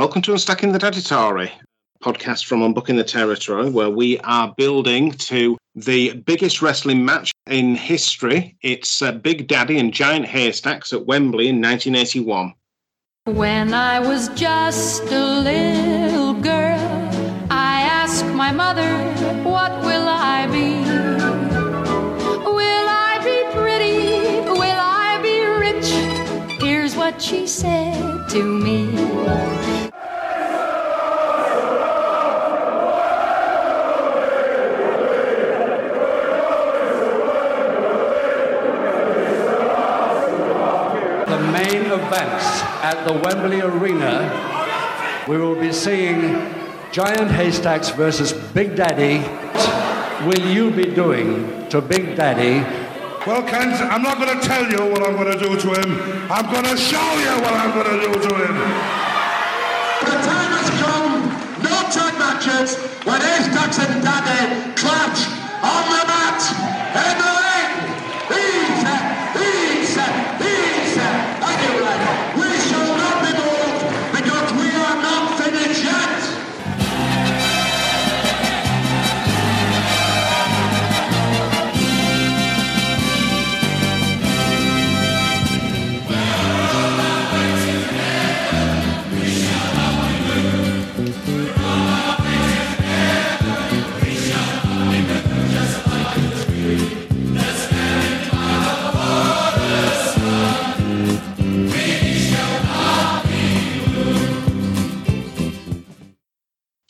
Welcome to Unstacking the Daddytory, a podcast from Unbooking the Territory, where we are building to the biggest wrestling match in history. It's Big Daddy and Giant Haystacks at Wembley in 1981. When I was just a little girl, I asked my mother, what will I be? Will I be pretty? Will I be rich? Here's what she said to me. Events at the Wembley Arena, we will be seeing Giant Haystacks versus Big Daddy. What will you be doing to Big Daddy? Well, Kent, I'm not going to tell you what I'm going to do to him. I'm going to show you what I'm going to do to him. The time has come, no tag matches, when Haystacks and Daddy clutch on the mat in the ring. Easy. We shall not be moved because we are not finished yet.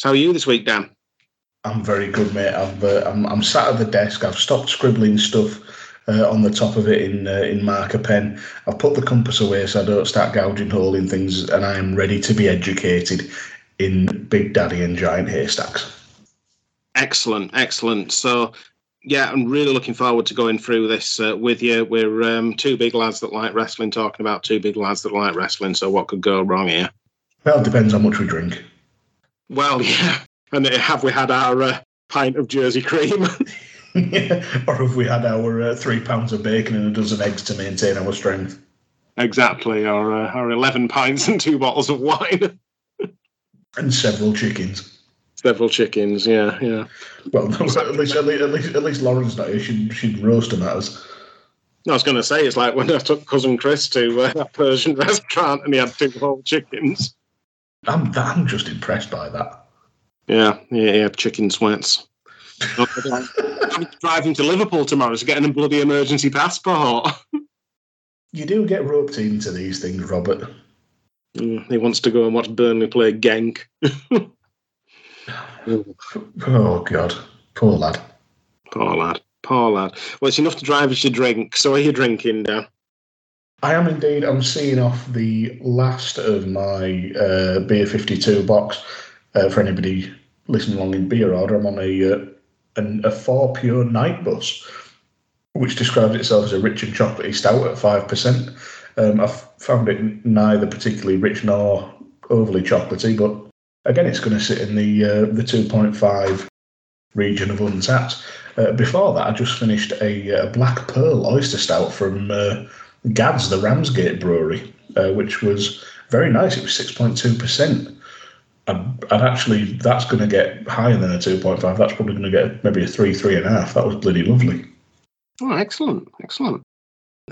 How are you this week, Dan? I'm very good, mate. I'm sat at the desk. I've stopped scribbling stuff on the top of it in marker pen. I've put the compass away so I don't start gouging hole in things, and I am ready to be educated in Big Daddy and Giant Haystacks. Excellent. So, yeah, I'm really looking forward to going through this with you. We're two big lads that like wrestling talking about two big lads that like wrestling, so what could go wrong here? Well, it depends how much we drink. Well, yeah, and have we had our pint of Jersey cream? Yeah. Or have we had our 3 pounds of bacon and a dozen eggs to maintain our strength? Exactly, or 11 pints and 2 bottles of wine. And several chickens. Yeah. Well, no, at least Lauren's not here. She'd roast them at us. I was going to say, it's like when I took Cousin Chris to a Persian restaurant and he had 2 whole chickens. I'm just impressed by that. Yeah, chicken sweats. I'm driving to Liverpool tomorrow to get a bloody emergency passport. You do get roped into these things, Robert. He wants to go and watch Burnley play Genk. Oh, God. Poor lad. Well, it's enough to drive as you drink. So are you drinking, Dan? I am indeed. I'm seeing off the last of my Beer 52 box. For anybody listening along in beer order, I'm on a 4 pure night bus, which describes itself as a rich and chocolatey stout at 5%. I've found it neither particularly rich nor overly chocolatey, but again, it's going to sit in the 2.5 region of Untapped. Before that, I just finished a Black Pearl oyster stout from Gads, the Ramsgate Brewery, which was very nice. It was 6.2%. I'd actually, that's going to get higher than a 2.5. That's probably going to get maybe a 3.5. That was bloody lovely. Oh, excellent.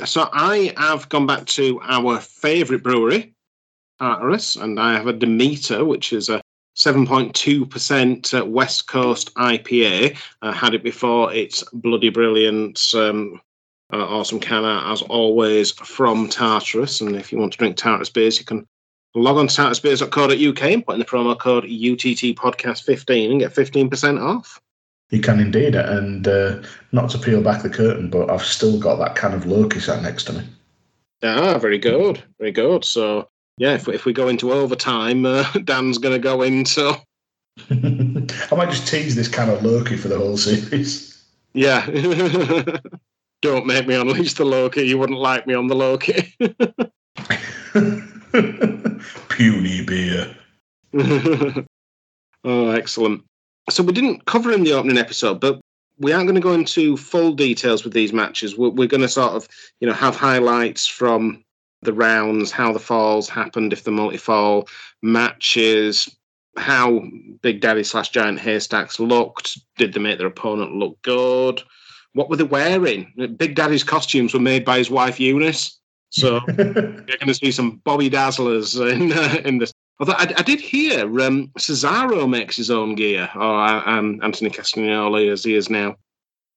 So I have gone back to our favourite brewery, Tartarus, and I have a Demeter, which is a 7.2% West Coast IPA. I had it before. It's bloody brilliant. Awesome canna, as always, from Tartarus. And if you want to drink Tartarus beers, you can log on to tartarusbeers.co.uk and put in the promo code UTTPodcast15 and get 15% off. You can indeed. And not to peel back the curtain, but I've still got that can of Loki sat next to me. Ah, very good. So, yeah, if we go into overtime, Dan's going to go in, so... I might just tease this can of Loki for the whole series. Yeah. Don't make me unleash the Loki. You wouldn't like me on the Loki. Puny beer. Oh, excellent. So we didn't cover in the opening episode, but we aren't going to go into full details with these matches. We're going to sort of, have highlights from the rounds, how the falls happened, if the multi-fall matches, how Big Daddy / Giant Haystacks looked, did they make their opponent look good, what were they wearing? Big Daddy's costumes were made by his wife Eunice, so you're going to see some Bobby Dazzlers in this. Although I did hear Cesaro makes his own gear, or Anthony Castagnoli as he is now.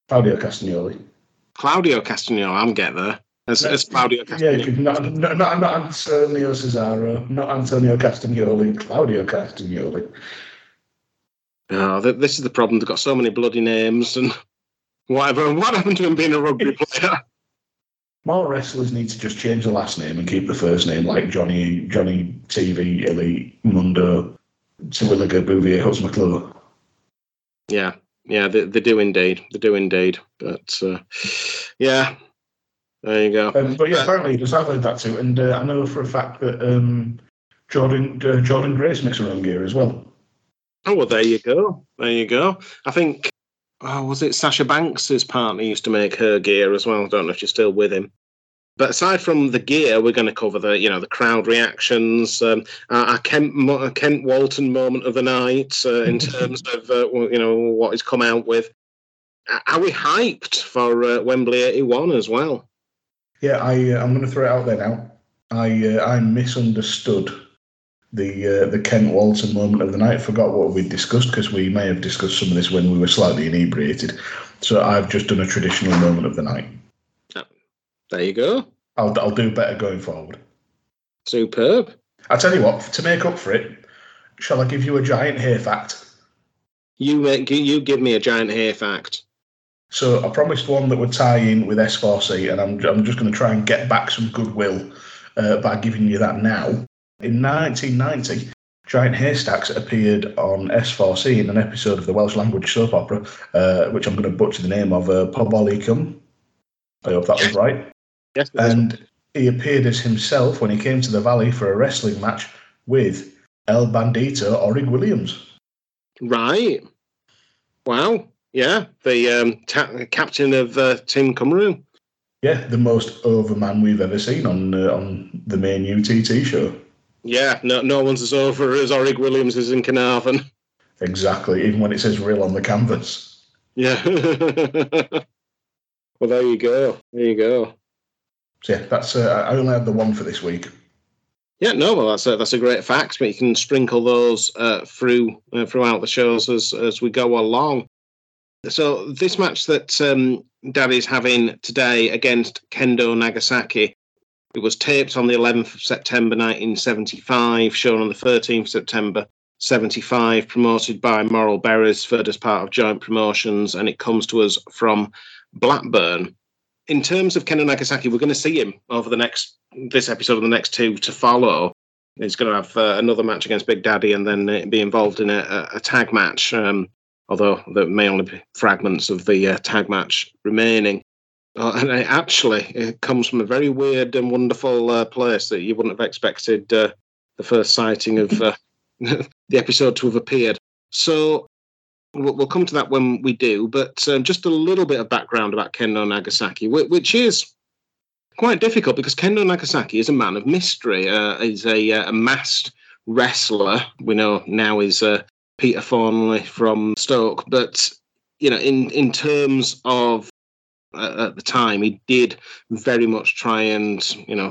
Claudio Castagnoli, I'm getting there. As Claudio Castagnoli. Yeah, not Antonio Cesaro, not Antonio Castagnoli, Claudio Castagnoli. This is the problem. They've got so many bloody names and whatever. What happened to him being a rugby player? More wrestlers need to just change the last name and keep the first name, like Johnny TV, Elite, Mundo, Terwilliger, Bouvier, Hutz McClure. Yeah, they do indeed. But, yeah, there you go. But yeah, apparently he does have that too. And I know for a fact that Jordan Grace makes her own gear as well. Oh, well, there you go. I think... Oh, was it Sasha Banks' partner used to make her gear as well? I don't know if she's still with him. But aside from the gear, we're going to cover the crowd reactions, our Kent Walton moment of the night in terms of what he's come out with. Are we hyped for Wembley 81 as well? Yeah, I'm going to throw it out there now. I misunderstood the Kent Walton moment of the night. Forgot what we discussed, because we may have discussed some of this when we were slightly inebriated. So I've just done a traditional moment of the night. Oh, there you go. I'll do better going forward. Superb. I tell you what, to make up for it, shall I give you a giant hair fact? You give me a giant hair fact. So I promised one that would tie in with S4C, and I'm just going to try and get back some goodwill by giving you that now. In 1990, Giant Haystacks appeared on S4C in an episode of the Welsh language soap opera, which I'm going to butcher the name of, Pobol y Cwm. I hope that was right. Yes, and he appeared as himself when he came to the Valley for a wrestling match with El Bandito Orig Williams. Right. Wow. Yeah. The captain of Team Cymru. Yeah, the most over man we've ever seen on the main UTT show. Yeah, no one's as over as Orig Williams is in Carnarvon. Exactly, even when it says real on the canvas. Yeah. Well, there you go. So, yeah, that's, I only had the one for this week. Yeah, no, well, that's a great fact, but you can sprinkle those throughout the shows as we go along. So this match that Daddy's having today against Kendo Nagasaki, it was taped on the 11th of September 1975, shown on the 13th of September 75, promoted by Moral Beresford as part of Joint Promotions, and it comes to us from Blackburn. In terms of Kendo Nagasaki, we're going to see him over this episode and the next two to follow. He's going to have another match against Big Daddy and then be involved in a tag match, although there may only be fragments of the tag match remaining. And it comes from a very weird and wonderful place that you wouldn't have expected the first sighting of the episode to have appeared. So we'll come to that when we do, but just a little bit of background about Kendo Nagasaki, which is quite difficult because Kendo Nagasaki is a man of mystery. He's a masked wrestler. We know now is Peter Thornley from Stoke, but in terms of at the time, he did very much try and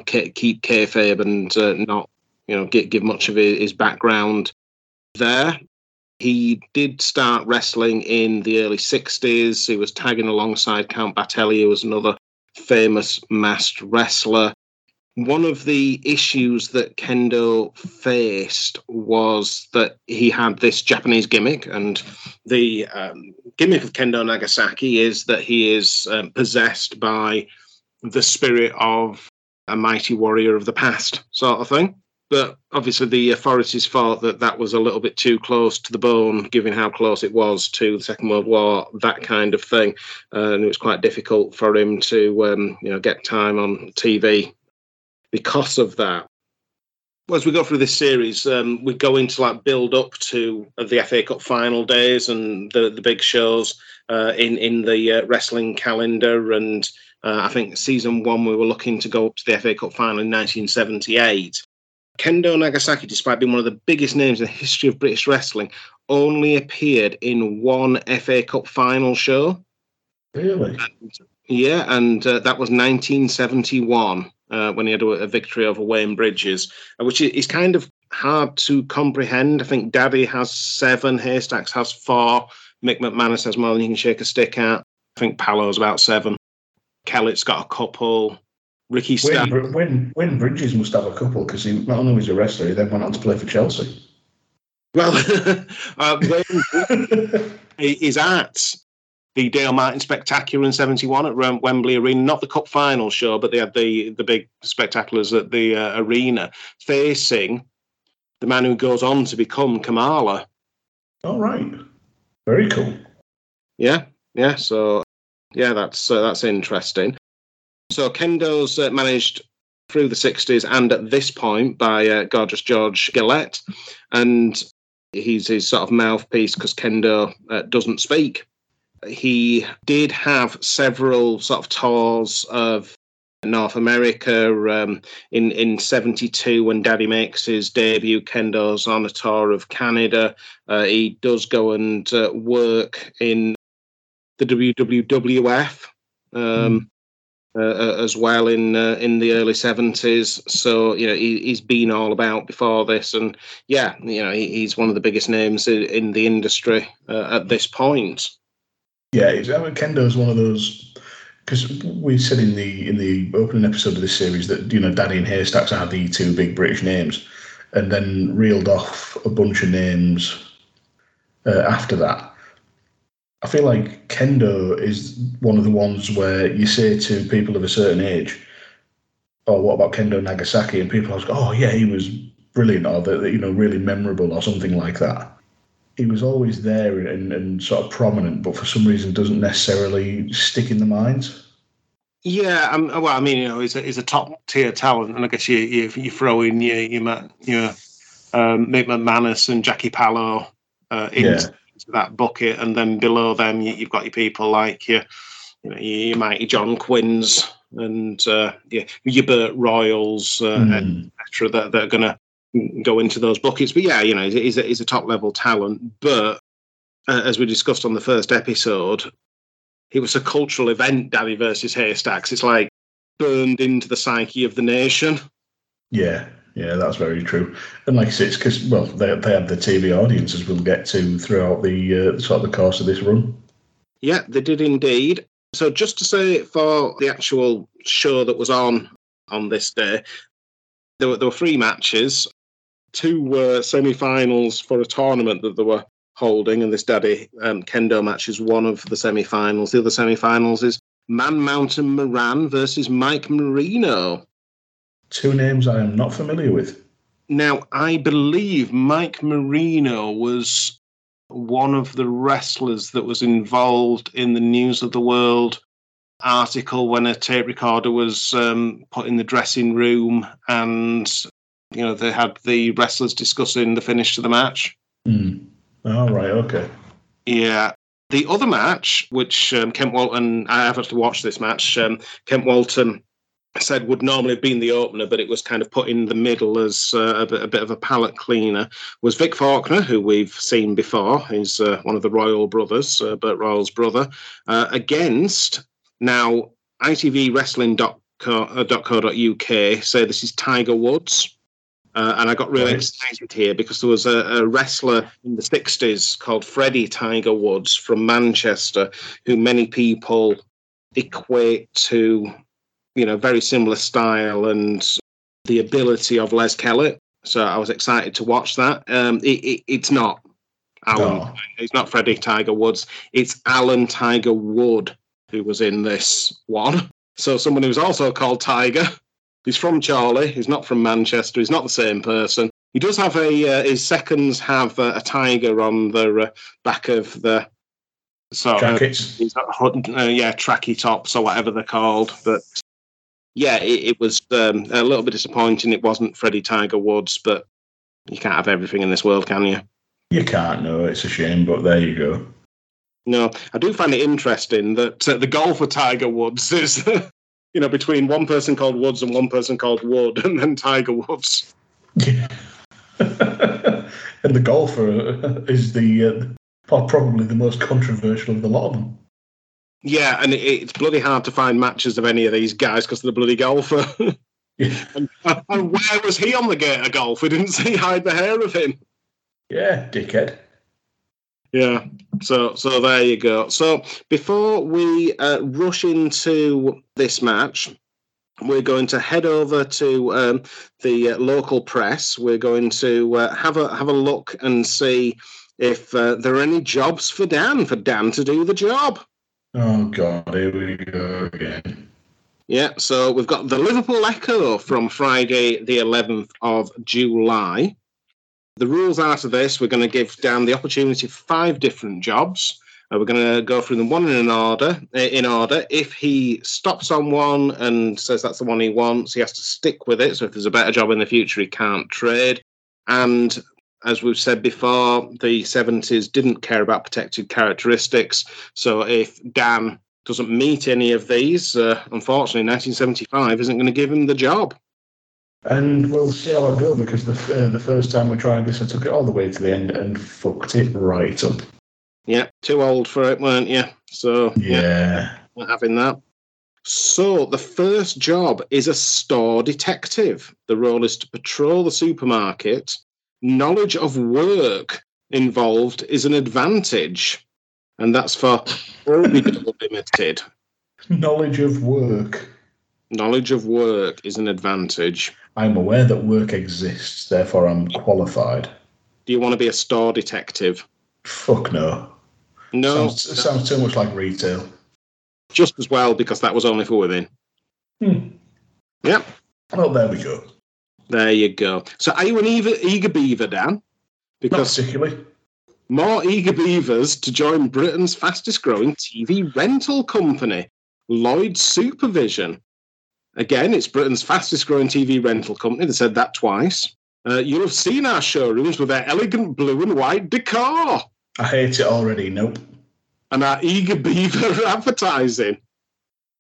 keep kayfabe and not give much of his background there. He did start wrestling in the early 60s. He was tagging alongside Count Battelli, who was another famous masked wrestler. One of the issues that Kendo faced was that he had this Japanese gimmick, and the gimmick of Kendo Nagasaki is that he is possessed by the spirit of a mighty warrior of the past, sort of thing. But obviously the authorities thought that was a little bit too close to the bone, given how close it was to the Second World War, that kind of thing. And it was quite difficult for him to get time on TV because of that. Well, as we go through this series, we go into build up to the FA Cup final days and the big shows in the wrestling calendar, and I think season one, we were looking to go up to the FA Cup final in 1978. Kendo Nagasaki, despite being one of the biggest names in the history of British wrestling, only appeared in one FA Cup final show. Really? And, yeah, and that was 1971 when he had a victory over Wayne Bridges, which is kind of hard to comprehend. I think Daddy has 7, Haystacks has 4, Mick McManus has more than you can shake a stick at. I think Palo's about 7. Kellett's got a couple. Ricky Starr. Wayne Bridges must have a couple because he not only was a wrestler, he then went on to play for Chelsea. Well, Wayne is at the Dale Martin Spectacular in 71 at Wembley Arena, not the Cup Final show, but they had the big spectaculars at the arena, facing the man who goes on to become Kamala. All right. Very cool. Yeah. So, yeah, that's interesting. So Kendo's managed through the 60s and at this point by Gorgeous George Gillette, and he's his sort of mouthpiece because Kendo doesn't speak. He did have several sort of tours of North America. In 72, when Daddy makes his debut, Kendo's on a tour of Canada. He does go and work in the WWF as well in the early 70s. So, you know, he's been all about before this. And, yeah, you know, he's one of the biggest names in the industry at this point. Yeah, Kendo's one of those, because we said in the opening episode of this series that, you know, Daddy and Haystacks are the two big British names, and then reeled off a bunch of names after that. I feel like Kendo is one of the ones where you say to people of a certain age, "Oh, what about Kendo Nagasaki?" And people are like, "Oh, yeah, he was brilliant," or that, you know, really memorable, or something like that. He was always there and sort of prominent, but for some reason doesn't necessarily stick in the mind. Yeah, you know, he's a top tier talent, and I guess you throw in your Mick McManus and Jackie Pallo into that bucket, and then below them you've got your people like your mighty John Quinns and your Burt Royals, etc., that are going to go into those buckets. But yeah, you know, he's a top level talent. But as we discussed on the first episode, it was a cultural event, Daddy versus Haystacks. It's like burned into the psyche of the nation. Yeah. Yeah, that's very true. And like I said, it's because, well, they had the TV audiences we'll get to throughout the sort of the course of this run. Yeah, they did indeed. So just to say, for the actual show that was on this day, there were 3 matches. 2 were semi-finals for a tournament that they were holding, and this Daddy Kendo match is one of the semi-finals. The other semi-finals is Man Mountain Moran versus Mike Marino. 2 names I am not familiar with. Now, I believe Mike Marino was one of the wrestlers that was involved in the News of the World article when a tape recorder was put in the dressing room, and, you know, they had the wrestlers discussing the finish to the match. Mm. Oh, right, okay. Yeah. The other match, which Kent Walton, I have to watch this match, Kent Walton said would normally have been the opener, but it was kind of put in the middle as a bit of a palate cleaner, was Vic Faulkner, who we've seen before. He's one of the Royal brothers, Burt Royal's brother, against, now, itvwrestling.co.uk say this is Tiger Woods. And I got really excited here because there was a wrestler in the 60s called Freddy Tiger Woods from Manchester, who many people equate to, you know, very similar style and the ability of Les Kellett. So I was excited to watch that. It's not Alan. No. It's not Freddie Tiger Woods. It's Alan Tiger Wood who was in this one. So someone who's also called Tiger. He's from Charlie. He's not from Manchester. He's not the same person. He does have his seconds have a tiger on the back of the sort of tracky tops or whatever they're called, but. Yeah, it was a little bit disappointing. It wasn't Freddie Tiger Woods, but you can't have everything in this world, can you? You can't, no. It's a shame, but there you go. No, I do find it interesting that the goal for Tiger Woods is, you know, between one person called Woods and one person called Wood, and then Tiger Woods. Yeah. And the goal for is the probably the most controversial of the lot of them. Yeah, and it's bloody hard to find matches of any of these guys because they're the bloody golfer. Yeah. And where was he on the gate of golf? We didn't see hide the hair of him. Yeah, dickhead. Yeah, so there you go. So before we rush into this match, we're going to head over to the local press. We're going to have a look and see if there are any jobs for Dan to do the job. Oh, God, here we go again. Yeah, so we've got the Liverpool Echo from Friday the 11th of July. The rules out of this, we're going to give Dan the opportunity for 5 different jobs. We're going to go through them one in order. If he stops on one and says that's the one he wants, he has to stick with it. So if there's a better job in the future, he can't trade. And as we've said before, the 70s didn't care about protected characteristics. So if Dan doesn't meet any of these, unfortunately, 1975 isn't going to give him the job. And we'll see how I go, because the first time we tried this, I took it all the way to the end and fucked it right up. Yeah, too old for it, weren't you? So, yeah. Not having that. So, the first job is a store detective. The role is to patrol the supermarket. Knowledge of work involved is an advantage, and that's for Orbital Limited. Knowledge of work is an advantage. I'm aware that work exists, therefore I'm qualified. Do you want to be a store detective? Fuck no. No. Sounds too much like retail. Just as well, because that was only for women. Hmm. Yep. Well, there we go. There you go. So are you an eager beaver, Dan? Because not particularly. More eager beavers to join Britain's fastest growing TV rental company, Lloyd Supervision. Again, it's Britain's fastest-growing TV rental company. They said that twice. You'll have seen our showrooms with their elegant blue and white decor. I hate it already. Nope. And our eager beaver advertising.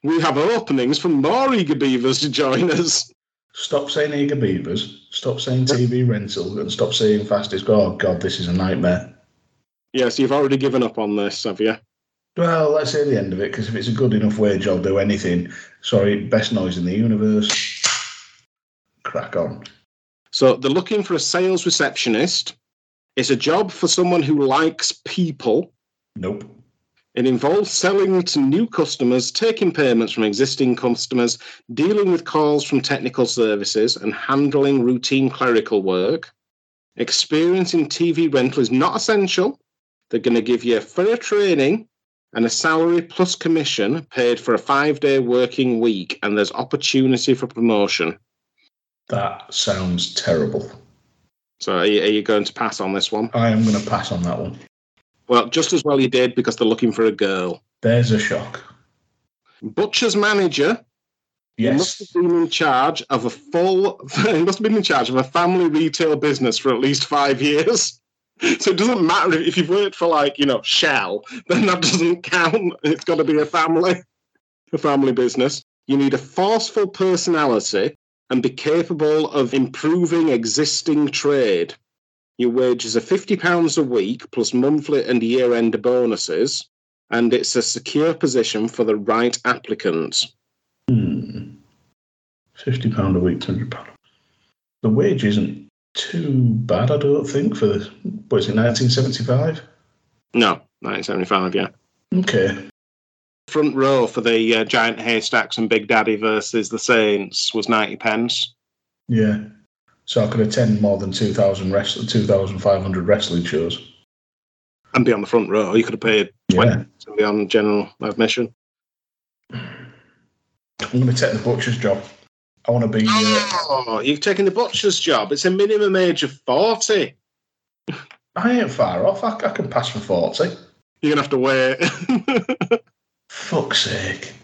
We have openings for more eager beavers to join us. Stop saying eager beavers. Stop saying TV rental, and stop saying fastest. Oh, God, this is a nightmare. Yes, yeah, so you've already given up on this, have you? Well, let's hear the end of it, because if it's a good enough wage, I'll do anything. Sorry, best noise in the universe. Crack on. So they're looking for a sales receptionist. It's a job for someone who likes people. Nope. It involves selling to new customers, taking payments from existing customers, dealing with calls from technical services, and handling routine clerical work. Experience in TV rental is not essential. They're going to give you fair training and a salary plus commission paid for a 5-day working week, and there's opportunity for promotion. That sounds terrible. So are you going to pass on this one? I am going to pass on that one. Well, just as well you did, because they're looking for a girl. There's a shock. Butcher's manager. Yes. He must have been in charge of a family retail business for at least 5 years. So it doesn't matter if you've worked for, like, you know, Shell, then that doesn't count. It's got to be a family business. You need a forceful personality and be capable of improving existing trade. Your wages are £50 a week plus monthly and year-end bonuses, and it's a secure position for the right applicants. £50 a week, £100. The wage isn't too bad, I don't think, for this. What is it, 1975? No, 1975, yeah. Okay. Front row for the Giant Haystacks and Big Daddy versus the Saints was 90p. Yeah. So I could attend more than 2,500 wrestling shows. And be on the front row. You could have paid 20 to be on general admission. I'm going to take the butcher's job. I want to be... you've taken the butcher's job. It's a minimum age of 40. I ain't far off. I can pass for 40. You're going to have to wait. Fuck's sake.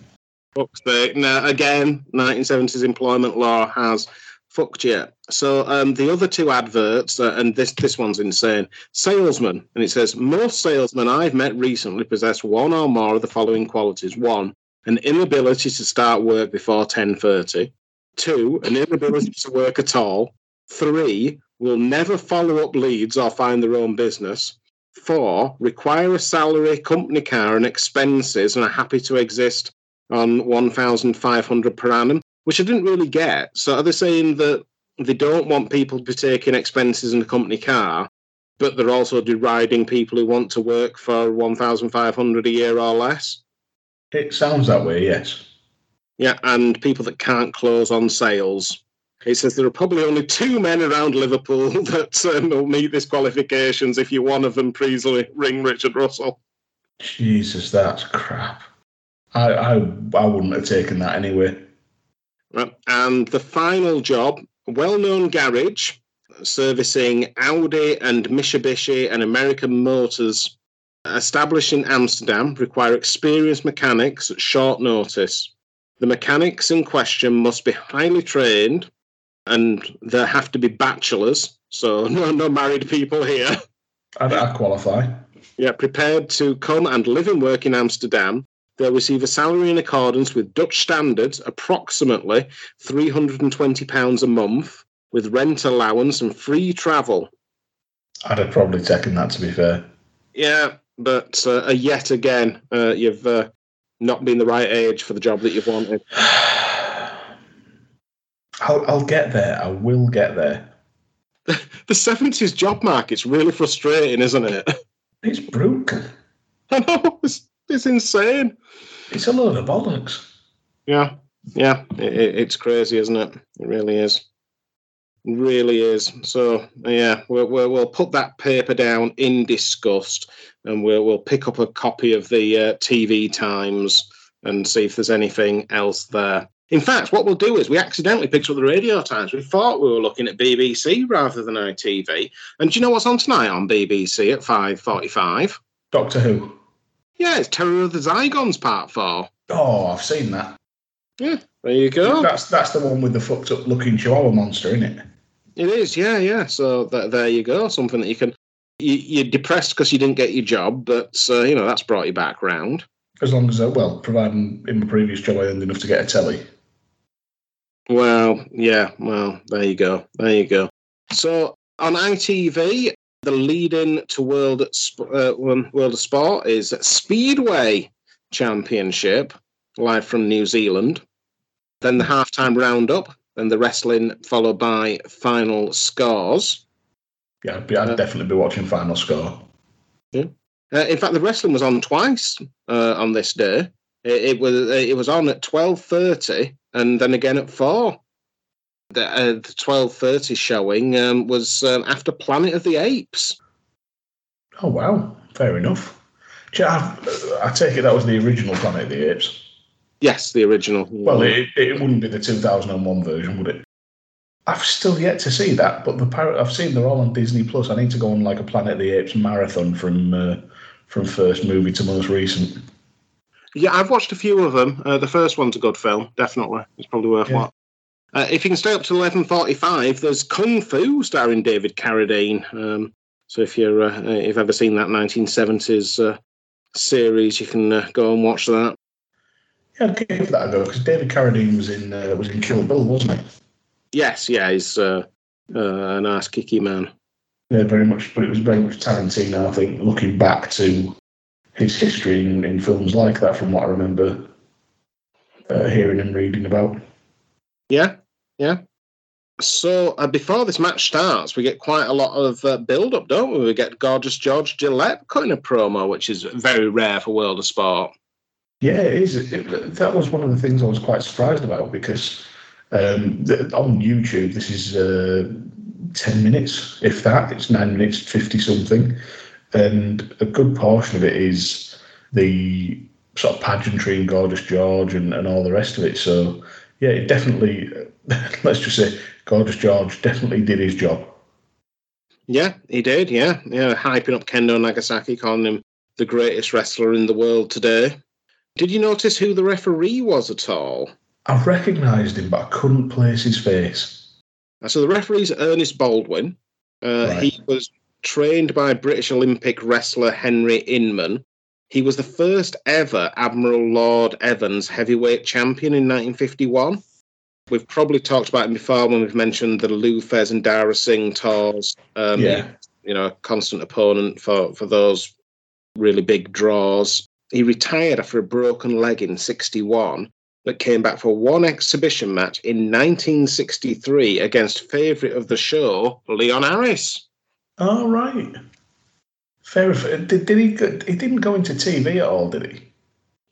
Now, again, 1970s employment law has Fucked yeah. So the other two adverts, and this one's insane. Salesman, and it says, most salesmen I've met recently possess one or more of the following qualities. One, an inability to start work before 10:30. Two, an inability to work at all. Three, will never follow up leads or find their own business. Four, require a salary, company car and expenses and are happy to exist on $1,500 per annum. Which I didn't really get. So are they saying that they don't want people to be taking expenses in a company car, but they're also deriding people who want to work for $1,500 a year or less? It sounds that way, yes. Yeah, and people that can't close on sales. It says there are probably only two men around Liverpool that will meet these qualifications. If you're one of them, please ring Richard Russell. Jesus, that's crap. I wouldn't have taken that anyway. And the final job, well-known garage servicing Audi and Mitsubishi and American Motors, established in Amsterdam, require experienced mechanics at short notice. The mechanics in question must be highly trained, and they have to be bachelors, so no married people here. I qualify. Yeah, prepared to come and live and work in Amsterdam. They'll receive a salary in accordance with Dutch standards, approximately £320 a month, with rent allowance and free travel. I'd have probably taken that, to be fair. Yeah, but yet again, you've not been the right age for the job that you've wanted. I'll get there. I will get there. The 70s job market's really frustrating, isn't it? It's broken. I know, it's insane. It's a load of bollocks. Yeah. It's crazy, isn't it? It really is. So, yeah, we'll put that paper down in disgust, and we'll pick up a copy of the TV Times and see if there's anything else there. In fact, what we'll do is we accidentally picked up the Radio Times. We thought we were looking at BBC rather than ITV. And do you know what's on tonight on BBC at 5:45? Doctor Who. Yeah, it's Terror of the Zygons Part 4. Oh, I've seen that. Yeah, there you go. That's the one with the fucked up looking chihuahua monster, isn't it? It is, yeah. So there you go. Something that you can... You're depressed because you didn't get your job, but, that's brought you back round. As long as, providing in my previous job I earned enough to get a telly. Well, yeah, there you go. So, on ITV... The lead-in to World of Sport is Speedway Championship, live from New Zealand. Then the halftime roundup, then the wrestling, followed by final scores. Yeah, I'd definitely be watching final score. Yeah. In fact, the wrestling was on twice on this day. It was on at 12:30 and then again at 4. The 12:30 showing was after Planet of the Apes. Oh, wow. Fair enough. I take it that was the original Planet of the Apes. Yes, the original. Well, it wouldn't be the 2001 version, would it? I've still yet to see that, but I've seen they're all on Disney+. I need to go on like a Planet of the Apes marathon from first movie to most recent. Yeah, I've watched a few of them. The first one's a good film, definitely. It's probably worth watching. If you can stay up to 11:45, there's Kung Fu starring David Carradine. So if you've ever seen that 1970s series, you can go and watch that. Yeah, I'd give that a go because David Carradine was in Kill Bill, wasn't he? Yes, yeah, he's a nice kicky man. Yeah, very much. But it was very much Tarantino, I think, looking back to his history in films like that, from what I remember hearing and reading about. Yeah. So before this match starts, we get quite a lot of build-up, don't we? We get Gorgeous George Gillette cutting a promo, which is very rare for World of Sport. Yeah, it is. That was one of the things I was quite surprised about because on YouTube, this is 10 minutes, if that. It's 9 minutes, 50-something. And a good portion of it is the sort of pageantry and Gorgeous George and all the rest of it. So... Yeah, it definitely, let's just say, Gorgeous George definitely did his job. Yeah, he did, yeah. Yeah, hyping up Kendo Nagasaki, calling him the greatest wrestler in the world today. Did you notice who the referee was at all? I recognised him, but I couldn't place his face. And so the referee's Ernest Baldwin. Right. He was trained by British Olympic wrestler Henry Inman. He was the first ever Admiral Lord Evans heavyweight champion in 1951. We've probably talked about him before when we've mentioned the Lou Fez and Dara Singh tours. You know, a constant opponent for those really big draws. He retired after a broken leg in 1961, but came back for one exhibition match in 1963 against favourite of the show, Leon Harris. Oh, right. Favourite. Did he didn't go into TV at all, did he?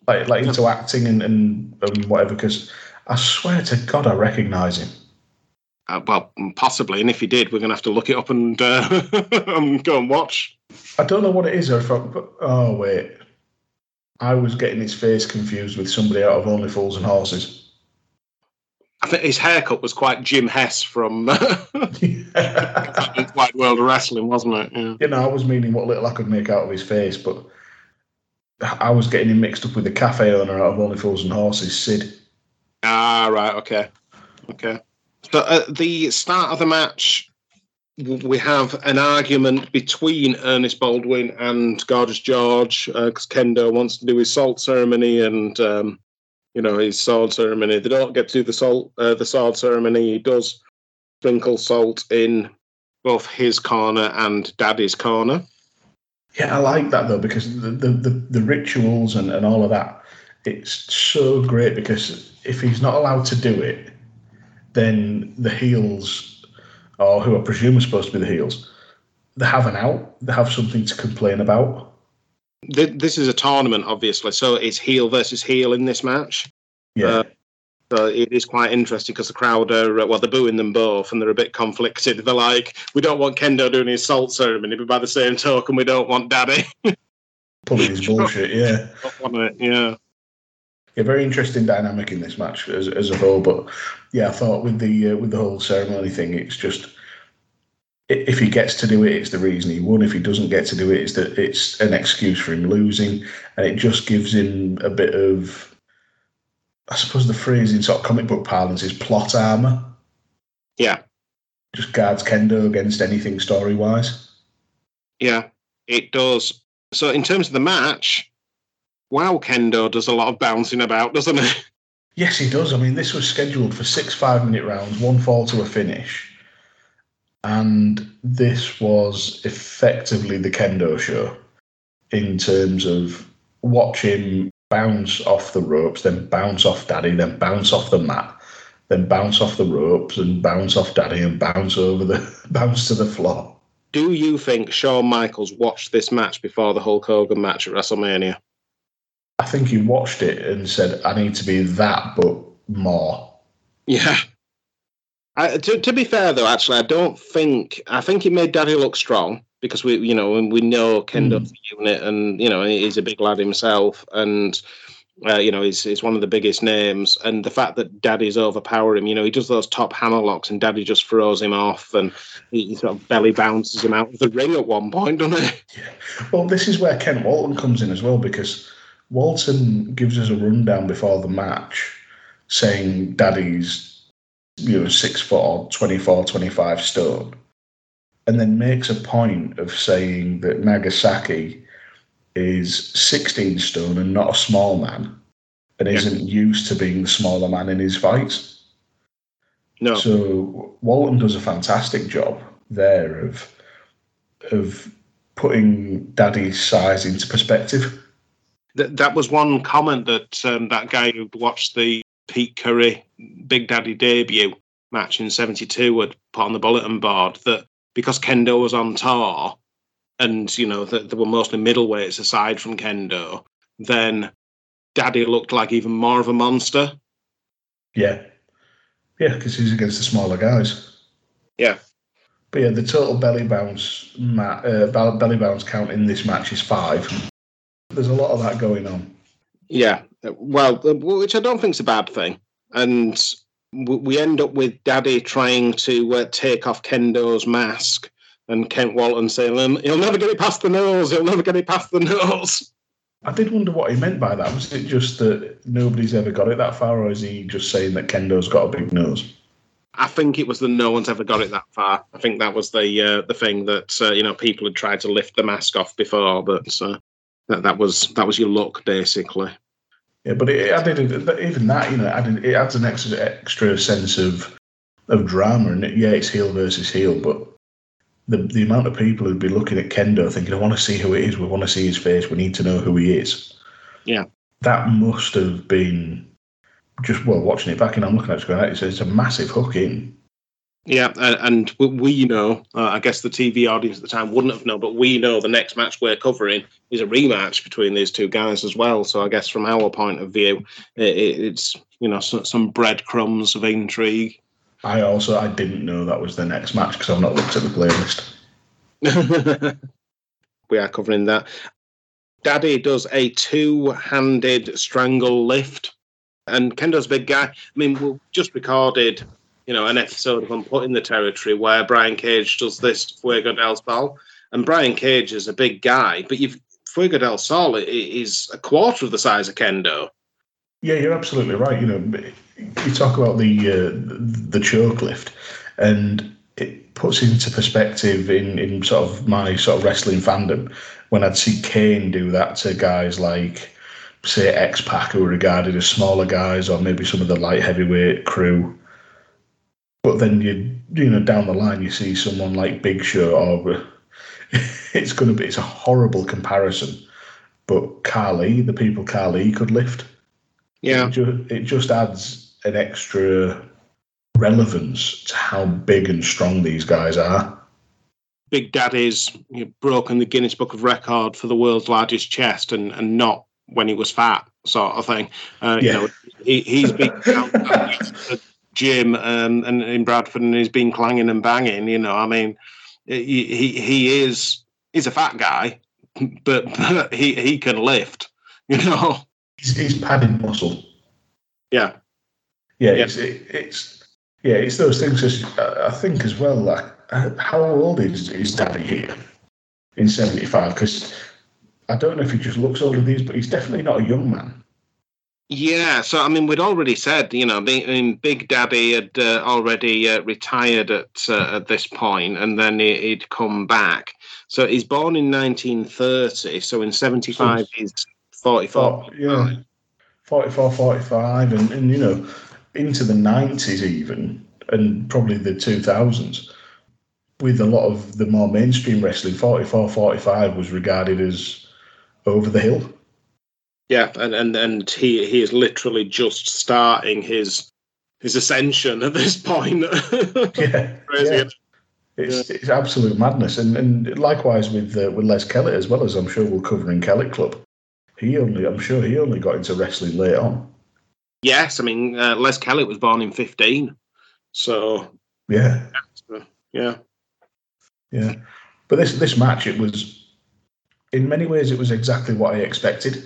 Like into acting and whatever, because I swear to God I recognise him. Well, possibly, and if he did, we're going to have to look it up and go and watch. I don't know what it is, or if I... Oh, wait. I was getting his face confused with somebody out of Only Fools and Horses. I think his haircut was quite Jim Hess from Wide World of Wrestling, wasn't it? Yeah. You know, I was meaning what little I could make out of his face, but I was getting him mixed up with the cafe owner out of Only Fools and Horses, Sid. Ah, right, okay. So at the start of the match, we have an argument between Ernest Baldwin and Gorgeous George, because Kendo wants to do his salt ceremony and, his sword ceremony. They don't get to do the sword ceremony. He does sprinkle salt in both his corner and Daddy's corner. Yeah, I like that, though, because the rituals and all of that, it's so great, because if he's not allowed to do it, then the heels... or who I presume are supposed to be the heels, they have an out. They have something to complain about. This is a tournament, obviously, so it's heel versus heel in this match. Yeah. So it is quite interesting because the crowd are, they're booing them both and they're a bit conflicted. They're like, we don't want Kendo doing his salt ceremony, but by the same token, we don't want Daddy. Pulling his bullshit, yeah. Yeah, very interesting dynamic in this match as a whole. But yeah, I thought with the whole ceremony thing, it's just if he gets to do it, it's the reason he won. If he doesn't get to do it, it's an excuse for him losing, and it just gives him a bit of, I suppose the phrase in sort of comic book parlance is plot armor. Yeah, just guards Kendo against anything story wise. Yeah, it does. So in terms of the match. Wow, Kendo does a lot of bouncing about, doesn't he? Yes, he does. I mean, this was scheduled for 6 5-minute rounds, one fall to a finish. And this was effectively the Kendo show in terms of watch him bounce off the ropes, then bounce off Daddy, then bounce off the mat, then bounce off the ropes and bounce off Daddy and bounce to the floor. Do you think Shawn Michaels watched this match before the Hulk Hogan match at WrestleMania? I think he watched it and said, I need to be that, but more. Yeah. To be fair, though, actually, I think he made Daddy look strong, because we know Kendo's a unit, and, he's a big lad himself, and, he's one of the biggest names, and the fact that Daddy's overpowered him, he does those top hammerlocks, and Daddy just throws him off, and he sort of belly bounces him out of the ring at one point, doesn't he? Yeah. Well, this is where Ken Walton comes in as well, because... Walton gives us a rundown before the match saying Daddy's 6 foot, 24, 25 stone, and then makes a point of saying that Nagasaki is 16 stone and not a small man, and isn't used to being the smaller man in his fights. No. So Walton does a fantastic job there of putting Daddy's size into perspective. That was one comment that that guy who watched the Pete Curry Big Daddy debut match in 1972 had put on the bulletin board, that because Kendo was on tour and, that they were mostly middleweights aside from Kendo, then Daddy looked like even more of a monster. Yeah. Yeah, because he's against the smaller guys. Yeah. But yeah, the total belly bounce count in this match is 5. There's a lot of that going on. Yeah, well, which I don't think is a bad thing. And we end up with Daddy trying to take off Kendo's mask, and Kent Walton saying, he'll never get it past the nose, he'll never get it past the nose. I did wonder what he meant by that. Was it just that nobody's ever got it that far, or is he just saying that Kendo's got a big nose? I think it was the no one's ever got it that far. I think that was the thing that people had tried to lift the mask off before, but that was your luck basically. Yeah, but it added even that it adds an extra sense of drama, and it's heel versus heel, but the amount of people who'd be looking at Kendo thinking, I want to see who it is. We want to see his face. We need to know who he is. Yeah, that must have been. Just watching it back, and I'm looking at it going, it's a massive hook in. Yeah, and we know, I guess the TV audience at the time wouldn't have known, but we know the next match we're covering is a rematch between these two guys as well. So I guess from our point of view, it's some breadcrumbs of intrigue. I didn't know that was the next match because I've not looked at the playlist. We are covering that. Daddy does a two-handed strangle lift. And Kendo's a big guy. I mean, we just recorded, an episode of Unbooking the Territory where Brian Cage does this Fuego del Sol. And Brian Cage is a big guy, but Fuego del Sol is a quarter of the size of Kendo. Yeah, you're absolutely right. You talk about the choke lift, and it puts into perspective in sort of my sort of wrestling fandom when I'd see Kane do that to guys like, say, X-Pac, who were regarded as smaller guys, or maybe some of the light heavyweight crew. But then down the line you see someone like Big Show, or it's a horrible comparison, but the people Carly could lift. Yeah, it just adds an extra relevance to how big and strong these guys are. Big Daddy's broken the Guinness Book of Record for the world's largest chest, and not when he was fat, sort of thing. He's been out at the gym and in Bradford, and he's been clanging and banging. He's a fat guy, but he can lift. He's padded muscle. Yeah, yeah. It's those things. I think as well. Like, how old is Daddy here? In 75, because. I don't know if he just looks older than these, but he's definitely not a young man. Yeah, so, we'd already said, Big Daddy had already retired at this point, and then he'd come back. So he's born in 1930, so in 75 he's 44. Yeah, 44, 45, and into the 90s even, and probably the 2000s. With a lot of the more mainstream wrestling, 44, 45 was regarded as over the hill. Yeah, and he is literally just starting his ascension at this point. Yeah, crazy. Yeah. It's absolute madness, and likewise with Les Kellett as well, as I'm sure we'll cover in Kellett Club. I'm sure he only got into wrestling late on. Yes, Les Kellett was born in 15, so yeah. But this match, it was. In many ways, it was exactly what I expected.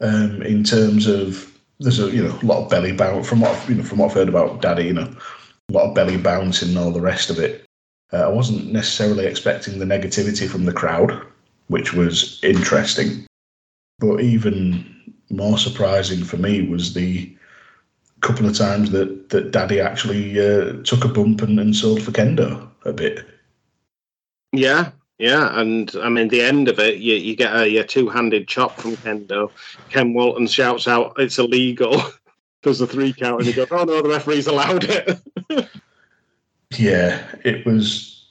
In terms of there's a lot of belly bounce from what I've heard about Daddy, a lot of belly bouncing and all the rest of it. I wasn't necessarily expecting the negativity from the crowd, which was interesting. But even more surprising for me was the couple of times that Daddy actually took a bump and sold for Kendo a bit. Yeah. Yeah, and the end of it, you get a two-handed chop from Kendo. Ken Walton shouts out, "It's illegal!" Does the 3 count, and he goes, "Oh no, the referee's allowed it." Yeah, that was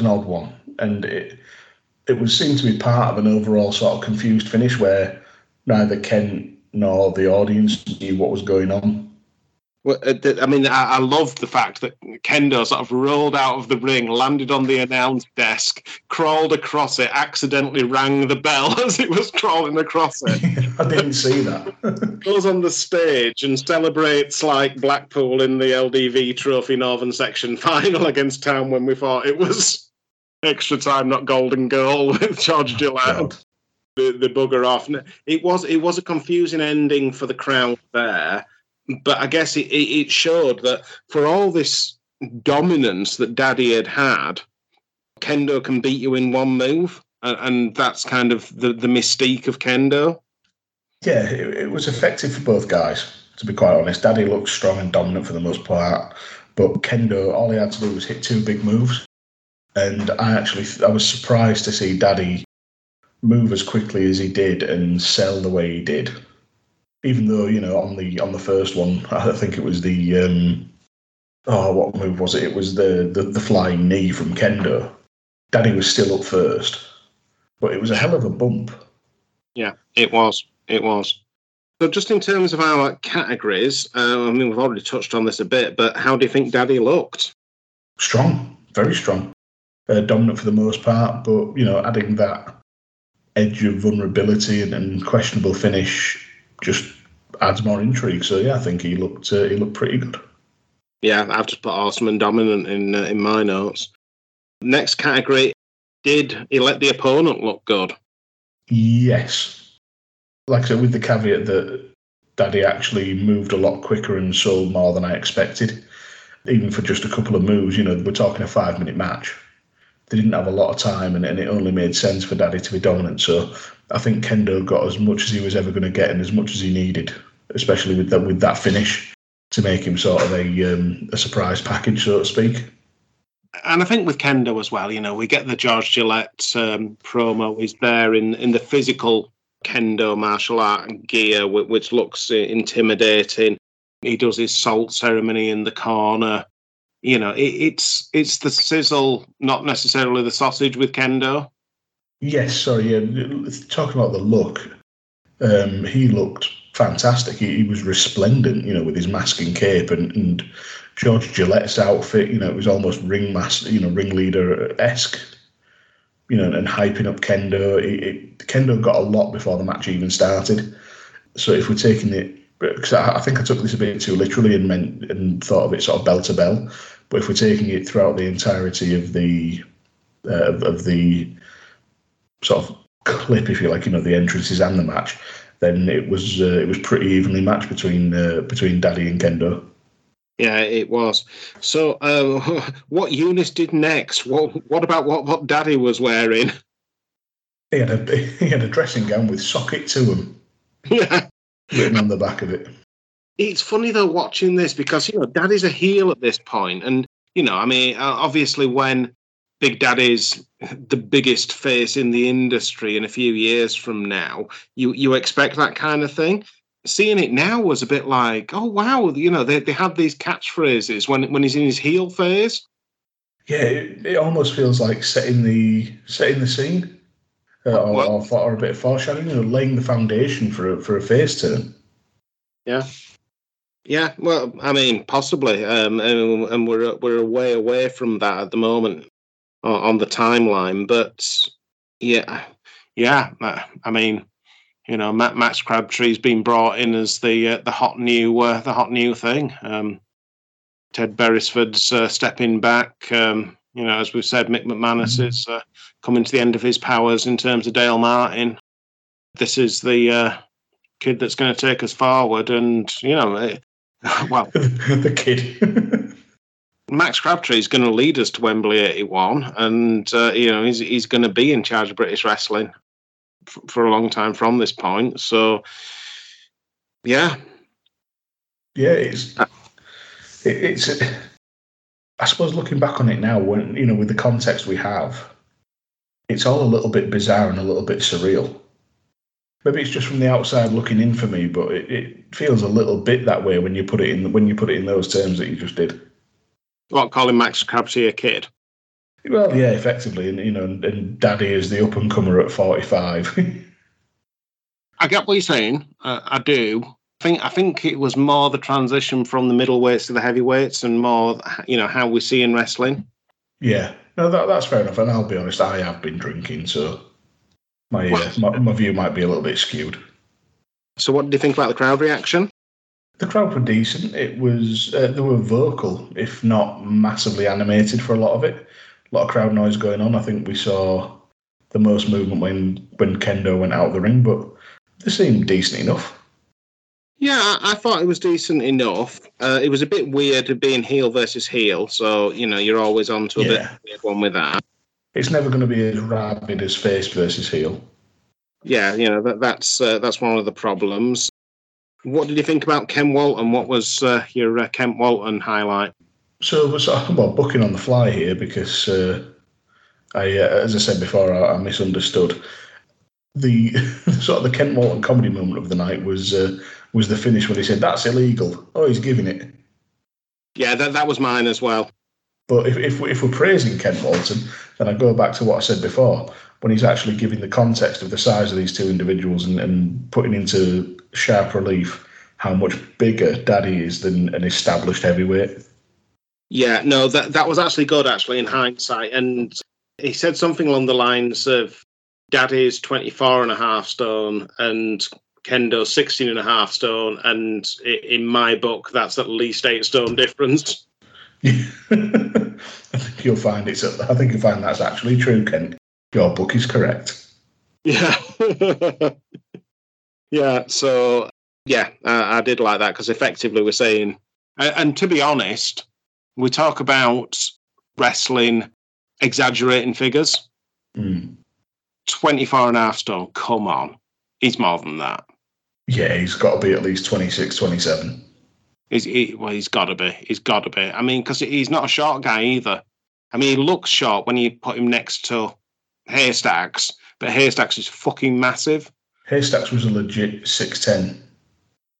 an odd one, and it was seemed to be part of an overall sort of confused finish where neither Ken nor the audience knew what was going on. Well, I loved the fact that Kendo sort of rolled out of the ring, landed on the announce desk, crawled across it, accidentally rang the bell as it was crawling across it. I didn't see that. Goes on the stage and celebrates like Blackpool in the LDV Trophy Northern Section final against Town when we thought it was extra time, not golden goal, with George Gillette. Oh. The bugger off. It was a confusing ending for the crowd there. But I guess it showed that for all this dominance that Daddy had, Kendo can beat you in one move, and that's kind of the mystique of Kendo. Yeah, it was effective for both guys. to be quite honest. Daddy looked strong and dominant for the most part, but Kendo, all he had to do was hit two big moves. And I was surprised to see Daddy move as quickly as he did and sell the way he did. Even though, you know, on the first one, I think it was the what move was it? It was the flying knee from Kendo. Daddy was still up first, but it was a hell of a bump. Yeah, it was. It was. So, just in terms of our categories, we've already touched on this a bit, but how do you think Daddy looked? Strong, very strong, dominant for the most part, but you know, adding that edge of vulnerability and questionable finish just adds more intrigue. So yeah, I think he looked pretty good. Yeah, I've just put awesome and dominant in my notes. Next category, did he let the opponent look good? Yes. Like I said, with the caveat that Daddy actually moved a lot quicker and sold more than I expected, even for just a couple of moves. You know, we're talking a 5-minute match. They didn't have a lot of time, and it only made sense for Daddy to be dominant. So I think Kendo got as much as he was ever going to get and as much as he needed, especially with that finish, to make him sort of a surprise package, so to speak. And I think with Kendo as well, you know, we get the George Gillette promo. He's there in the physical Kendo martial art gear, which looks intimidating. He does his salt ceremony in the corner. You know, it's the sizzle, not necessarily the sausage with Kendo. Yes, sorry. Yeah. Talking about the look, he looked fantastic. He was resplendent, you know, with his mask and cape and George Gillette's outfit. You know, it was almost ringleader-esque, you know, and hyping up Kendo. Kendo got a lot before the match even started. So if we're taking it, because I think I took this a bit too literally and thought of it sort of bell to bell, but if we're taking it throughout the entirety of the sort of clip, if you like, you know, the entrances and the match, then it was pretty evenly matched between Daddy and Kendo. Yeah, it was. So, what Eunice did next? What about what Daddy was wearing? He had a dressing gown with socket to him. Yeah, written on the back of it. It's funny though watching this, because you know Daddy's a heel at this point, and you know, I mean, obviously when Big Daddy's the biggest face in the industry in a few years from now, you expect that kind of thing. Seeing it now was a bit like, oh wow, you know, they have these catchphrases when he's in his heel phase. Yeah, it almost feels like setting the scene, or a bit of foreshadowing, you know, laying the foundation for a face turn. Yeah. Yeah, well, I mean, possibly, and we're way away from that at the moment on the timeline, but yeah. I mean, you know, Max Crabtree's been brought in as the hot new thing. Ted Beresford's stepping back. You know, as we've said, Mick McManus is coming to the end of his powers in terms of Dale Martin. This is the kid that's going to take us forward, and you know, the kid. Max Crabtree is going to lead us to Wembley 81, and you know, he's going to be in charge of British wrestling for a long time from this point. So, yeah, it's. I suppose looking back on it now, when you know, with the context we have, it's all a little bit bizarre and a little bit surreal. Maybe it's just from the outside looking in for me, but it feels a little bit that way when you put it in those terms that you just did. What, calling Max Crabtree a kid? Well, yeah, effectively, and you know, and Daddy is the up and comer at 45. I get what you're saying. I do. I think it was more the transition from the middleweights to the heavyweights, and more, you know, how we see in wrestling. Yeah, no, that's fair enough. And I'll be honest, I have been drinking, so my view might be a little bit skewed. So, what do you think about the crowd reaction? The crowd were decent. It was they were vocal, if not massively animated, for a lot of it. A lot of crowd noise going on. I think we saw the most movement when Kendo went out of the ring, but they seemed decent enough. Yeah, I thought it was decent enough. It was a bit weird being heel versus heel, so you know, you're always on to a bit of a weird one with that. It's never going to be as rabid as face versus heel. Yeah, you know, that's one of the problems. What did you think about Ken Walton? What was your Kent Walton highlight? So it was booking on the fly here because, as I said before, I misunderstood. The sort of the Kent Walton comedy moment of the night was the finish when he said, "That's illegal." Oh, he's giving it. Yeah, that was mine as well. But if we're praising Kent Walton, then I go back to what I said before, when he's actually giving the context of the size of these two individuals and putting into sharp relief how much bigger Daddy is than an established heavyweight. Yeah, no, that was actually good, actually, in hindsight. And he said something along the lines of, Daddy's 24 and a half stone and Kendo's 16 and a half stone. And in my book, that's at least 8 stone difference. I think you'll find that's actually true, Kent. Your book is correct. Yeah. Yeah. So, yeah, I did like that because effectively we're saying, and to be honest, we talk about wrestling exaggerating figures. 24 and a half stone, come on. He's more than that. Yeah, he's got to be at least 26, 27. He's got to be. He's got to be. I mean, because he's not a short guy either. I mean, he looks short when you put him next to Haystacks, but Haystacks is fucking massive. Haystacks was a legit 6'10".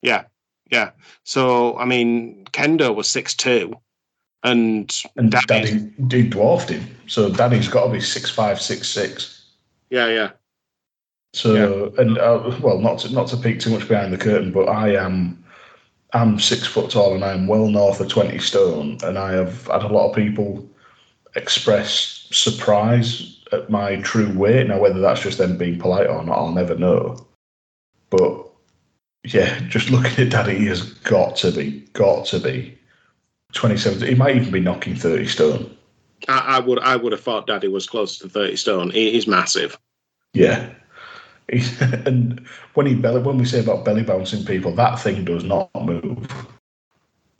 Yeah, yeah. So, I mean, Kendo was 6'2". And Daddy dwarfed him. So Daddy's got to be 6'5", 6'6". Yeah, yeah. So, yeah. And not to peek too much behind the curtain, but I'm 6 foot tall and I'm well north of 20 stone, and I have had a lot of people express surprise at my true weight. Now, whether that's just them being polite or not, I'll never know. But yeah, just looking at Daddy, he has got to be 27. He might even be knocking 30 stone. I would have thought Daddy was close to 30 stone. He is massive. Yeah. And when we say about belly bouncing people, that thing does not move.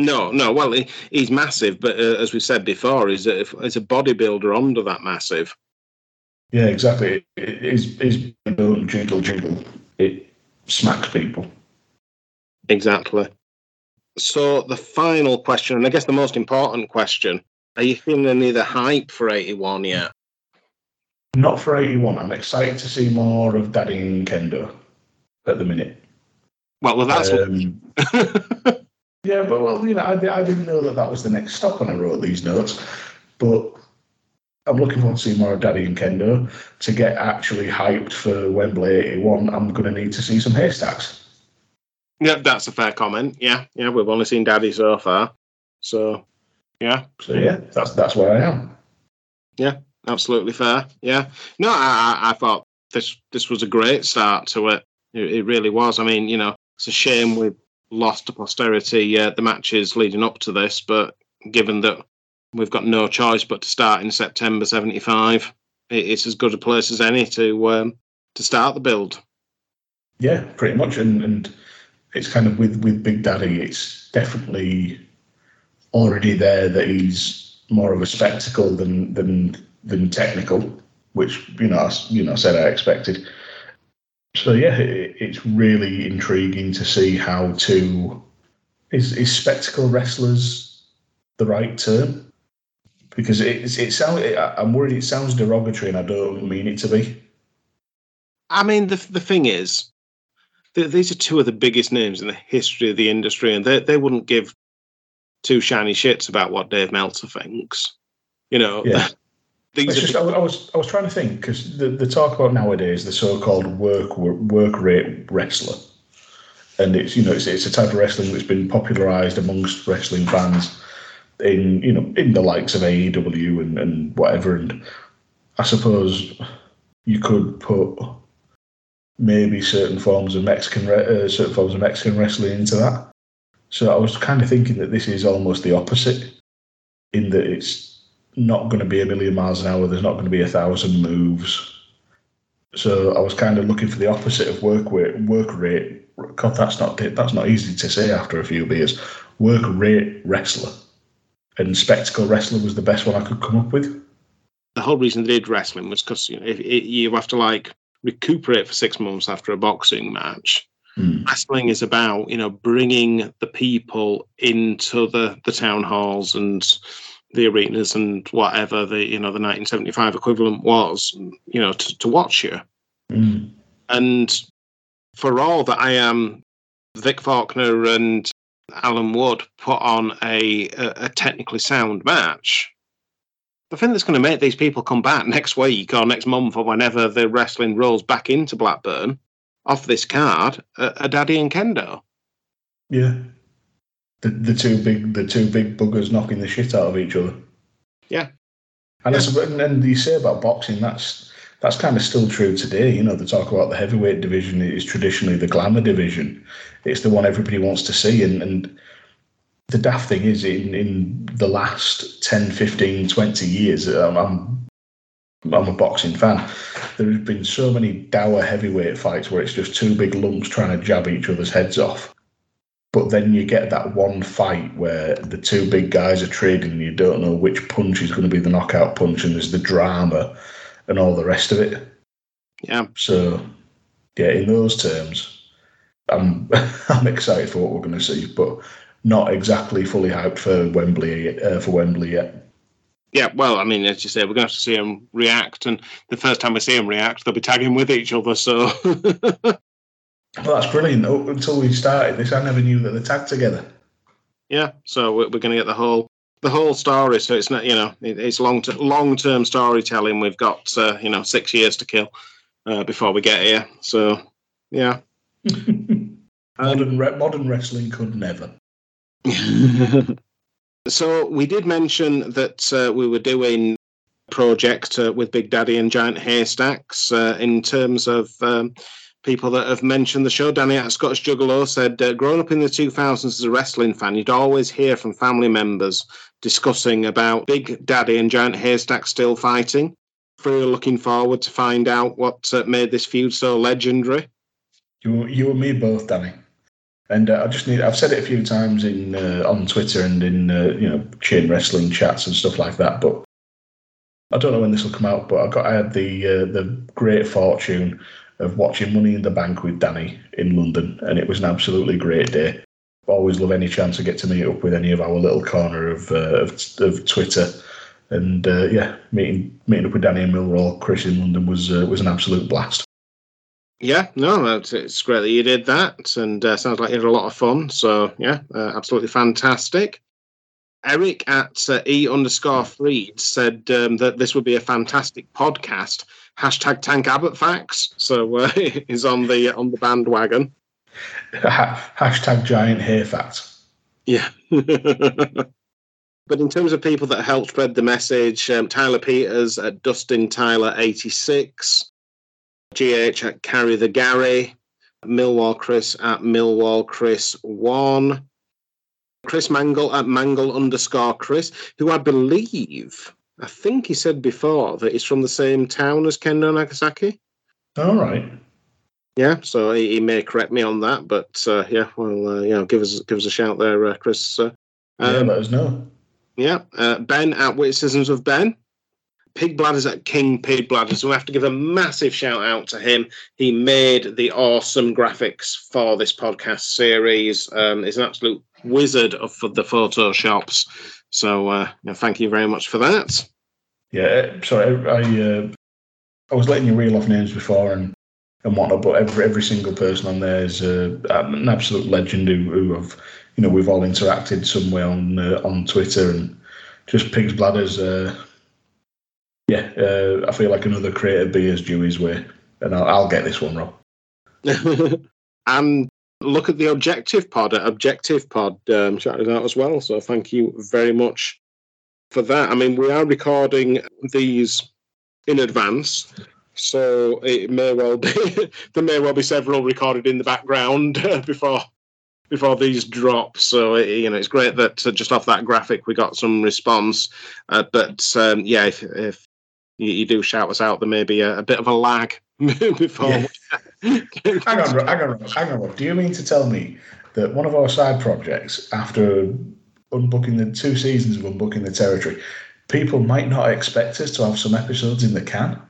No. Well, he's massive, but as we said before, he's a bodybuilder under that massive. Yeah, exactly. His jiggle. It smacks people. Exactly. So the final question, and I guess the most important question, are you feeling any of the hype for 81 yet? Not for 81. I'm excited to see more of Daddy and Kendo at the minute. Well that's... yeah, but, I didn't know that was the next stop when I wrote these notes. But I'm looking forward to seeing more of Daddy and Kendo. To get actually hyped for Wembley 81, I'm going to need to see some Haystacks. Yeah, that's a fair comment. Yeah, we've only seen Daddy so far. So, yeah, that's where I am. Yeah, absolutely fair. Yeah. No, I thought this was a great start to it. It really was. I mean, it's a shame we lost to posterity the matches leading up to this, but given that we've got no choice but to start in September 75, it's as good a place as any to start the build. Yeah, pretty much. And it's kind of with Big Daddy, it's definitely... already there that he's more of a spectacle than technical, which said I expected. So yeah, it's really intriguing to see how is spectacle wrestlers the right term, because I'm worried it sounds derogatory and I don't mean it to be. I mean the thing is, these are two of the biggest names in the history of the industry, and they wouldn't give two shiny shits about what Dave Meltzer thinks. Yeah. I was trying to think, because the talk about nowadays, the so-called work rate wrestler, and it's a type of wrestling that's been popularised amongst wrestling fans in the likes of AEW and whatever, and I suppose you could put maybe certain forms of Mexican wrestling into that. So I was kind of thinking that this is almost the opposite, in that it's not going to be a million miles an hour. There's not going to be 1,000 moves. So I was kind of looking for the opposite of work rate. God, that's not easy to say after a few beers. Work rate wrestler, and spectacle wrestler was the best one I could come up with. The whole reason they did wrestling was because you have to recuperate for 6 months after a boxing match. Wrestling is about, you know, bringing the people into the town halls and the arenas and whatever the, you know, the 1975 equivalent was, you know, to watch you. Mm. And for all that I am, Vic Faulkner and Alan Wood put on a technically sound match. The thing that's going to make these people come back next week or next month or whenever the wrestling rolls back into Blackburn off this card are Daddy and Kendo. Yeah. The two big buggers knocking the shit out of each other. Yeah. And and you say about boxing, that's kind of still true today. You know, they talk about the heavyweight division is traditionally the glamour division. It's the one everybody wants to see. And the daft thing is, in the last 10, 15, 20 years, I'm a boxing fan, there has been so many dour heavyweight fights where it's just two big lumps trying to jab each other's heads off. But then you get that one fight where the two big guys are trading and you don't know which punch is going to be the knockout punch, and there's the drama and all the rest of it. Yeah. So, yeah, in those terms, I'm excited for what we're going to see, but not exactly fully hyped for Wembley yet. Yeah, well, I mean, as you say, we're going to have to see them react, and the first time we see them react, they'll be tagging with each other, so... Well, that's brilliant. Until we started this, I never knew that they tagged together. Yeah, so we're going to get the whole story. So it's not, you know, it's long term storytelling. We've got 6 years to kill before we get here. So yeah, modern wrestling could never. So we did mention that we were doing a project with Big Daddy and Giant Haystacks in terms of. People that have mentioned the show. Danny at Scottish Juggalo said, growing up in the 2000s as a wrestling fan, you'd always hear from family members discussing about Big Daddy and Giant Haystacks still fighting. Really looking forward to find out what made this feud so legendary. You and me both, Danny. And I've said it a few times on Twitter and in, chain wrestling chats and stuff like that, but I don't know when this will come out, but I had the great fortune of watching Money in the Bank with Danny in London, and it was an absolutely great day. I always love any chance I get to meet up with any of our little corner of Twitter, and meeting up with Danny and Millwall Chris in London was an absolute blast. Yeah, no, it's great that you did that, and sounds like you had a lot of fun. So yeah, absolutely fantastic. Eric at E_Freed said that this would be a fantastic podcast. #TankAbbottFacts. So he's on the bandwagon. #GiantHairFacts. Yeah. But in terms of people that helped spread the message, Tyler Peters at Dustin Tyler 86, GH at Carry the Gary, Millwall Chris at Millwall Chris 1, Chris Mangle at Mangle _Chris, who I think he said before that he's from the same town as Kendo Nagasaki. All right. Yeah, so he may correct me on that, but give us a shout there, Chris. Let us know. Yeah, Ben at Witticisms of Ben. Pig Bladders at King Pig Bladders. So we have to give a massive shout out to him. He made the awesome graphics for this podcast series. He's an absolute wizard of the Photoshops. So thank you very much for that. Yeah, sorry, I was letting you reel off names before and whatnot, but every single person on there is an absolute legend who we've all interacted somewhere on Twitter, and just Pig's Bladders. I feel like another creator beers due his way, and I'll get this one wrong. And look at the Objective Pod at Objective Pod shouted out as well, so thank you very much for that. I mean, we are recording these in advance, so it may well be there may well be several recorded in the background before these drop. So it's great that just off that graphic we got some response, if you do shout us out, there may be a bit of a lag before. Yeah. Hang on, Rob. Do you mean to tell me that one of our side projects, after unbooking the 2 seasons of Unbooking the Territory, people might not expect us to have some episodes in the can?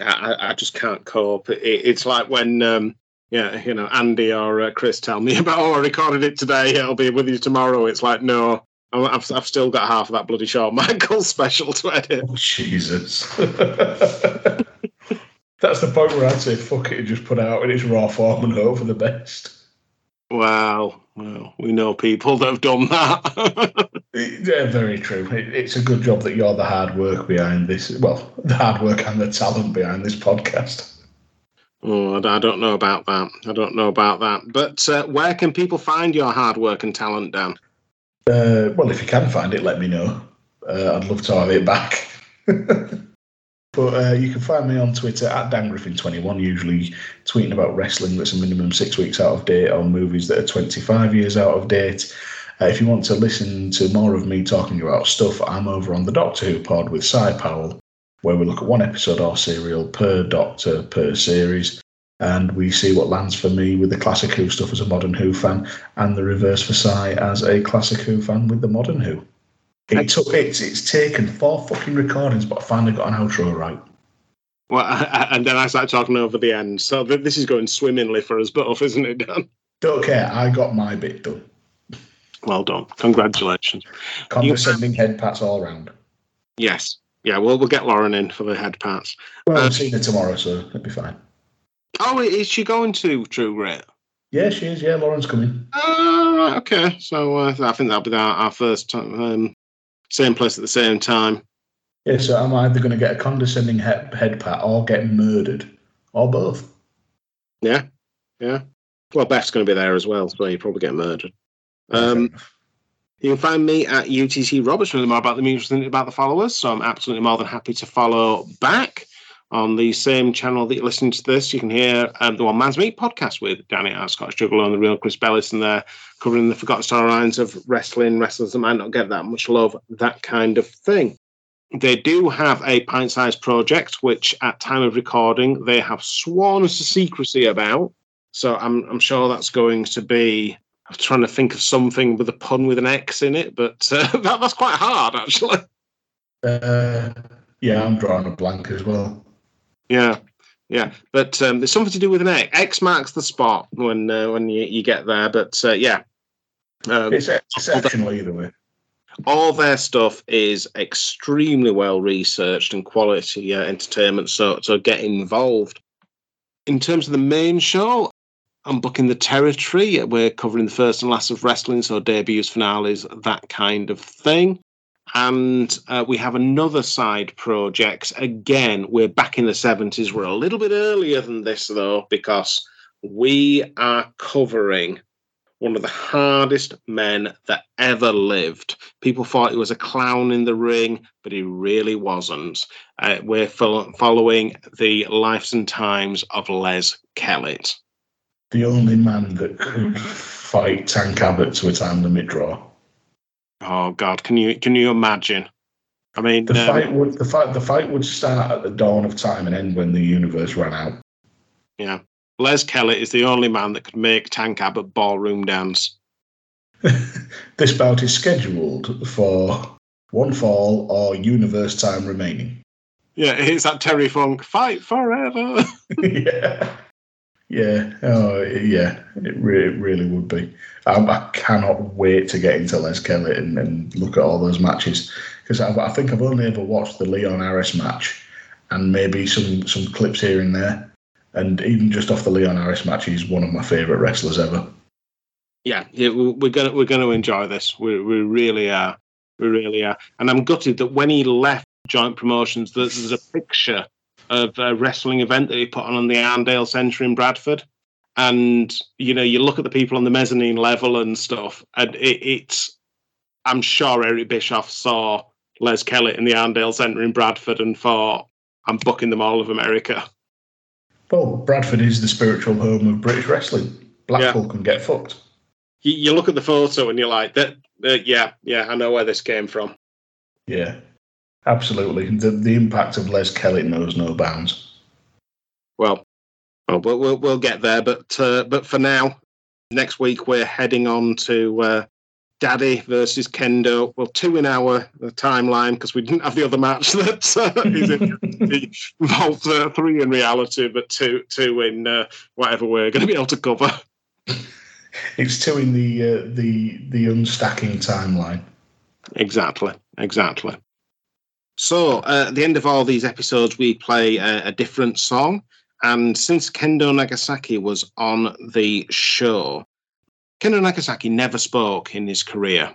I just can't cope. It's like when yeah, you know, Andy or Chris tell me about, oh, I recorded it today, it'll be with you tomorrow. It's like, no, I've still got half of that bloody Shawn Michaels special to edit. Oh, Jesus. That's the point where I'd say, fuck it, just put out in its raw form and hope for the best. Wow. Well, we know people that have done that. Yeah, very true. It's a good job that you're the hard work behind this. Well, the hard work and the talent behind this podcast. Oh, I don't know about that. I don't know about that. But where can people find your hard work and talent, Dan? Well, if you can find it, let me know. I'd love to have it back. But you can find me on Twitter at DanGriffin21, usually tweeting about wrestling that's a minimum 6 weeks out of date or movies that are 25 years out of date. If you want to listen to more of me talking about stuff, I'm over on the Doctor Who pod with Cy Powell, where we look at one episode or serial per Doctor, per series, and we see what lands for me with the classic Who stuff as a modern Who fan, and the reverse for Cy as a classic Who fan with the modern Who. It's taken 4 fucking recordings, but I finally got an outro right. Well, and then I start talking over the end. So this is going swimmingly for us both, isn't it, Dan? Don't care. I got my bit done. Well done. Congratulations. Condescending head pats all round. Yes. Yeah, we'll get Lauren in for the head pats. Well, I'm seeing her tomorrow, so it'll be fine. Oh, is she going to True Grit? Yeah, she is. Yeah, Lauren's coming. Oh, right. Okay. So I think that'll be our first time. Same place at the same time. Yeah, so I'm either going to get a condescending head pat or get murdered, or both. Yeah, yeah. Well, Beth's going to be there as well, so you probably get murdered. You can find me at UTC Roberts, really more about the music than about the followers, so I'm absolutely more than happy to follow back on the same channel that you're listening to this. You can hear the One Man's Meat podcast with Danny at Scottish Juggler and the real Chris Bellis, and they're covering the forgotten storylines of wrestling, wrestlers that might not get that much love, that kind of thing. They do have a pint-sized project, which at time of recording, they have sworn to secrecy about. So I'm sure that's going to be, I'm trying to think of something with a pun with an X in it, but that's quite hard, actually. Yeah, I'm drawing a blank as well. Yeah, yeah, but there's something to do with an X. X marks the spot when you get there, but yeah. It's exceptional either way. All their stuff is extremely well-researched and quality entertainment, so get involved. In terms of the main show, Unbooking the Territory, we're covering the first and last of wrestling, so debuts, finales, that kind of thing. And we have another side project. Again, we're back in the 70s. We're a little bit earlier than this, though, because we are covering one of the hardest men that ever lived. People thought he was a clown in the ring, but he really wasn't. We're following the lives and times of Les Kellett. The only man that could fight Tank Abbott to a time limit draw. Oh God! Can you imagine? I mean, the fight would start at the dawn of time and end when the universe ran out. Yeah, Les Kellett is the only man that could make Tank Abbott ballroom dance. This bout is scheduled for one fall or universe time remaining. Yeah, it's that Terry Funk fight forever. Yeah. Yeah, oh, yeah, it really would be. I cannot wait to get into Les Kellett and look at all those matches, because I think I've only ever watched the Leon Harris match and maybe some clips here and there. And even just off the Leon Harris match, he's one of my favourite wrestlers ever. Yeah, we're gonna enjoy this. We really are. We really are. And I'm gutted that when he left Joint Promotions, there's a picture of a wrestling event that he put on the Arndale Centre in Bradford. And, you know, you look at the people on the mezzanine level and stuff, and it's, I'm sure Eric Bischoff saw Les Kellett in the Arndale Centre in Bradford and thought, I'm booking them all of America. Well, Bradford is the spiritual home of British wrestling. Blackpool can get fucked. You look at the photo and you're like, I know where this came from. Yeah. Absolutely. The impact of Les Kellett knows no bounds. Well we'll get there, but for now, next week we're heading on to Daddy versus Kendo. Well, two in our timeline, because we didn't have the other match that is involved. Three in reality, but two in whatever we're going to be able to cover. It's two in the unstacking timeline. Exactly. So at the end of all these episodes, we play a different song. And since Kendo Nagasaki was on the show, Kendo Nagasaki never spoke in his career.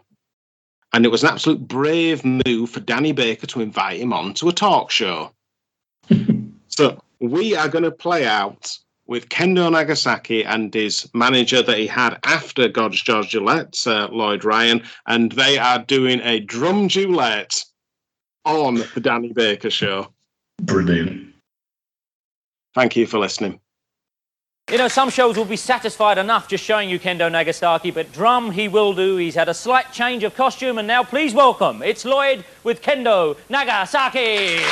And it was an absolute brave move for Danny Baker to invite him on to a talk show. So we are going to play out with Kendo Nagasaki and his manager that he had after Gorgeous George Gillette, Lloyd Ryan, and they are doing a drum duet on the Danny Baker Show. Brilliant. Thank you for listening. You know, some shows will be satisfied enough just showing you Kendo Nagasaki, but drum he will do. He's had a slight change of costume, and now please welcome, it's Lloyd with Kendo Nagasaki.